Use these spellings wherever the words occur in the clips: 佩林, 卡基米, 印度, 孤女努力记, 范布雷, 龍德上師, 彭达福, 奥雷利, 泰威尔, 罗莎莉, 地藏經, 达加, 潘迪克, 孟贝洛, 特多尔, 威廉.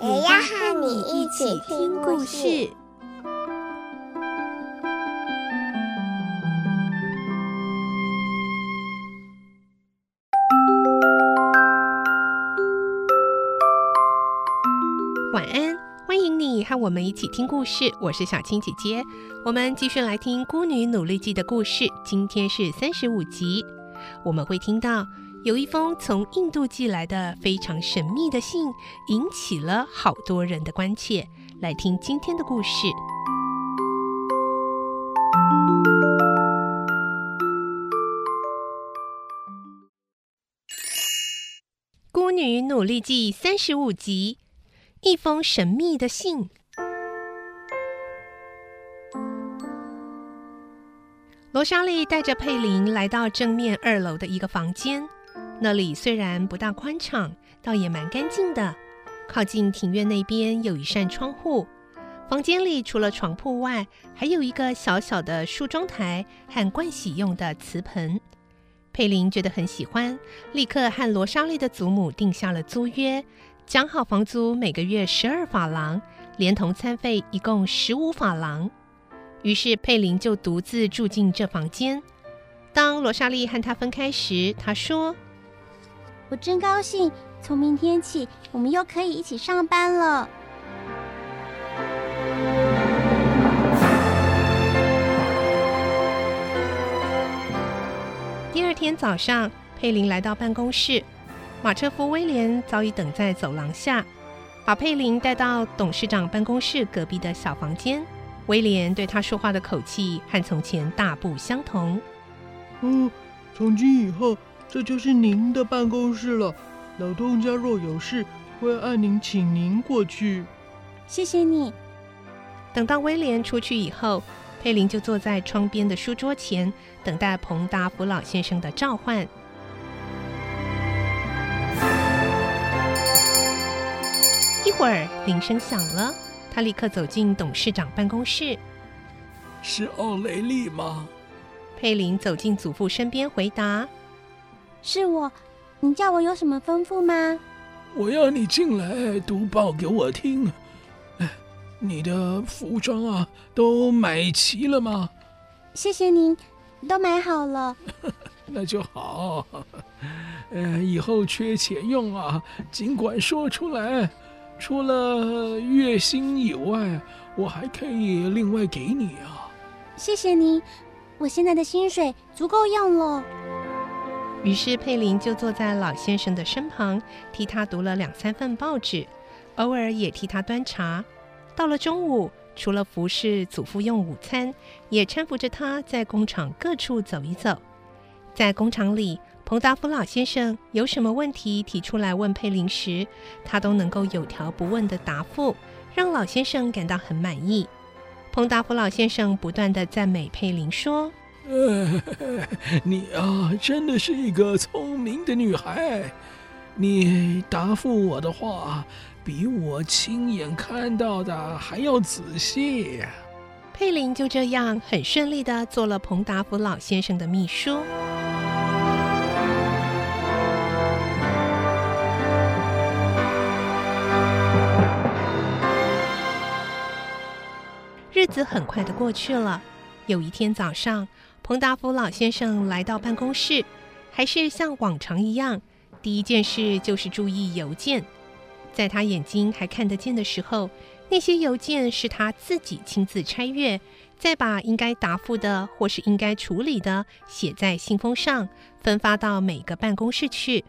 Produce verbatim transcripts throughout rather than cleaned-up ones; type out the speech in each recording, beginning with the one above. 也要和你一起听故事。晚安，欢迎你和我们一起听故事，我是小青姐姐。我们继续来听《孤女努力记》的故事，今天是三十五集。我们会听到有一封从印度寄来的非常神秘的信，引起了好多人的关切。来听今天的故事。孤女努力记三十五集，一封神秘的信。罗莎莉带着佩林来到正面二楼的一个房间，那里虽然不大宽敞，倒也蛮干净的。靠近庭院那边有一扇窗户，房间里除了床铺外，还有一个小小的梳妆台和盥洗用的瓷盆。佩林觉得很喜欢，立刻和罗莎莉的祖母定下了租约，讲好房租每个月十二法郎，连同餐费一共十五法郎。于是佩林就独自住进这房间。当罗莎莉和他分开时，他说，我真高兴，从明天起我们又可以一起上班了。第二天早上，佩林来到办公室，马车夫威廉早已等在走廊下，把佩林带到董事长办公室隔壁的小房间。威廉对他说话的口气和从前大不相同。嗯，从今以后这就是您的办公室了，老东家若有事会按您请您过去。谢谢你。等到威廉出去以后，佩林就坐在窗边的书桌前，等待彭达福老先生的召唤。一会儿铃声响了，他立刻走进董事长办公室。是奥雷利吗？佩林走进祖父身边回答，是我，你叫我有什么吩咐吗？我要你进来读报给我听。你的服装啊，都买齐了吗？谢谢您，都买好了。那就好。呃，以后缺钱用啊，尽管说出来。除了月薪以外，我还可以另外给你啊。谢谢您，我现在的薪水足够用了。于是佩林就坐在老先生的身旁，替他读了两三份报纸，偶尔也替他端茶。到了中午，除了服侍祖父用午餐，也搀扶着他在工厂各处走一走。在工厂里，彭达夫老先生有什么问题提出来问佩林时，他都能够有条不紊的答复，让老先生感到很满意。彭达夫老先生不断地赞美佩林说，呃，你啊，真的是一个聪明的女孩。你答复我的话，比我亲眼看到的还要仔细。佩林就这样很顺利地做了彭达福老先生的秘书。日子很快地过去了。有一天早上，彭达福老先生来到办公室，还是像往常一样，第一件事就是注意邮件。在他眼睛还看得见的时候，那些邮件是他自己亲自拆阅，再把应该答复的或是应该处理的写在信封上，分发到每个办公室去。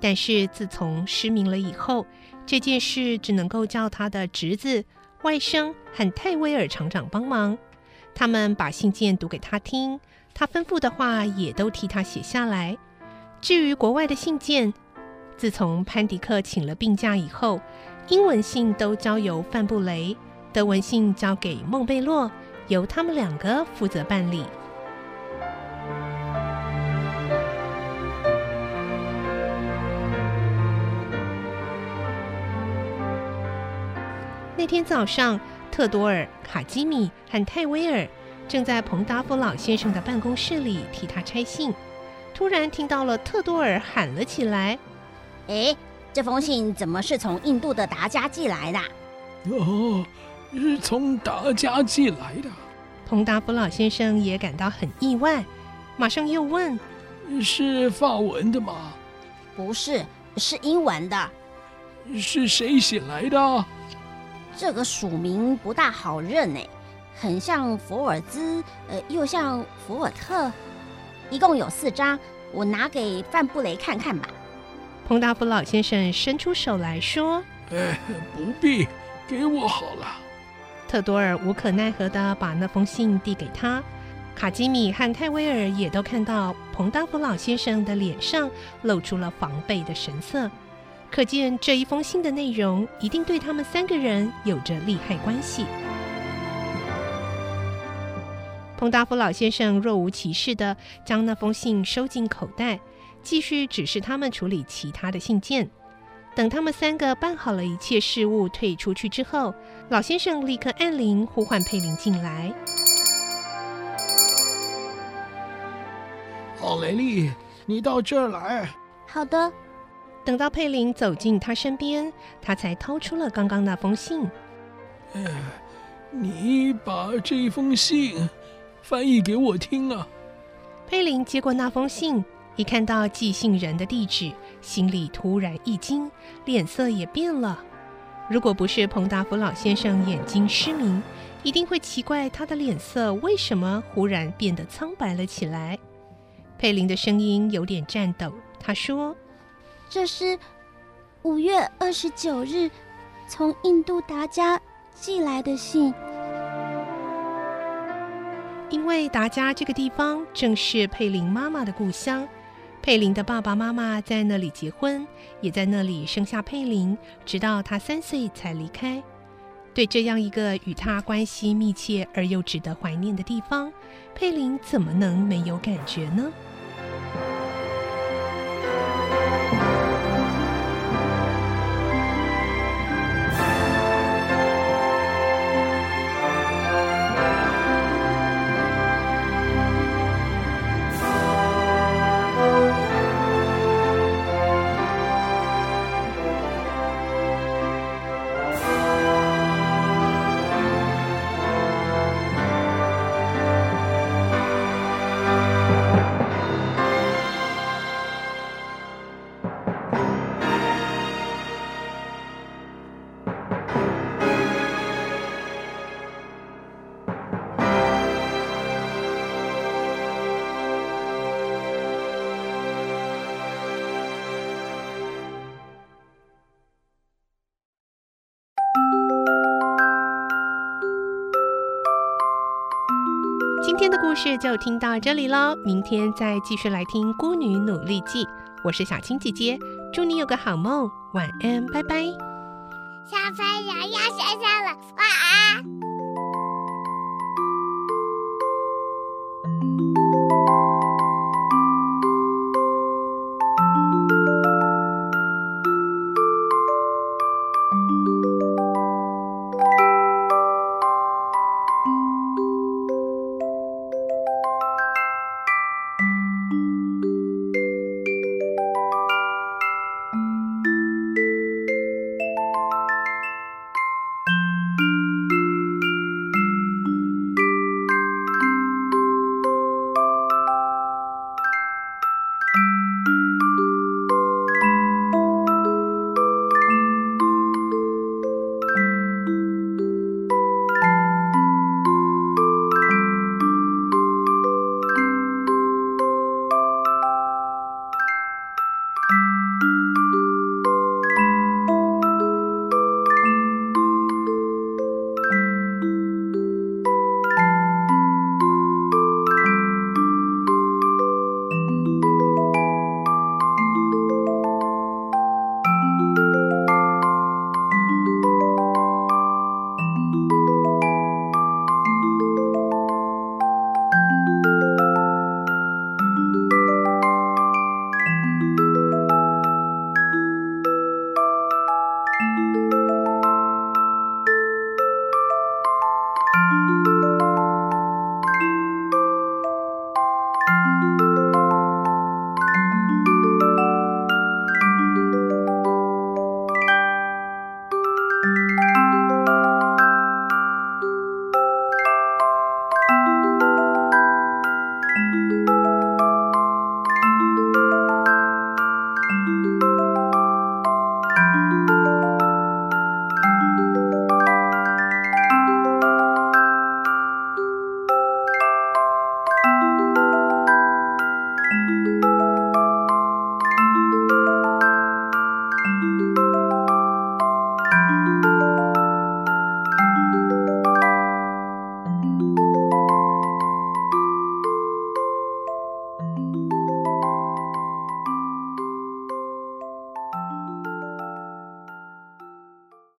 但是自从失明了以后，这件事只能够叫他的侄子、外甥和泰威尔厂长帮忙。他们把信件读给他听，他吩咐的话也都替他写下来。至于国外的信件，自从潘迪克请了病假以后，英文信都交由范布雷，德文信交给孟贝洛，由他们两个负责办理。那天早上，特多尔、卡基米和泰威尔正在彭达夫老先生的办公室里替他拆信，突然听到了特多尔喊了起来：诶，这封信怎么是从印度的达加寄来的？哦，是从达加寄来的。彭达夫老先生也感到很意外，马上又问：是法文的吗？不是，是英文的。是谁写来的？这个署名不大好认诶，很像福尔兹，呃，又像福尔特。一共有四张，我拿给范布雷看看吧。彭大夫老先生伸出手来说：哎，不必，给我好了。特多尔无可奈何地把那封信递给他。卡基米和泰威尔也都看到彭大夫老先生的脸上露出了防备的神色，可见这一封信的内容一定对他们三个人有着利害关系。彭达夫老先生若无其事地将那封信收进口袋，继续指示他们处理其他的信件。等他们三个办好了一切事务退出去之后，老先生立刻按铃呼唤佩林进来。奥雷利，你到这儿来。好的。等到佩林走进他身边，他才掏出了刚刚那封信。呃，你把这封信翻译给我听啊。佩林接过那封信，一看到寄信人的地址，心里突然一惊，脸色也变了。如果不是彭达夫老先生眼睛失明，一定会奇怪他的脸色为什么忽然变得苍白了起来。佩林的声音有点颤抖，他说：这是五月二十九日从印度达加寄来的信。因为达加这个地方正是佩林妈妈的故乡，佩林的爸爸妈妈在那里结婚，也在那里生下佩林，直到他三岁才离开。对这样一个与他关系密切而又值得怀念的地方，佩林怎么能没有感觉呢？今天的故事就听到这里咯，明天再继续来听《孤女努力记》。我是小青姐姐，祝你有个好梦，晚安，拜拜。小朋友要睡觉了，晚安。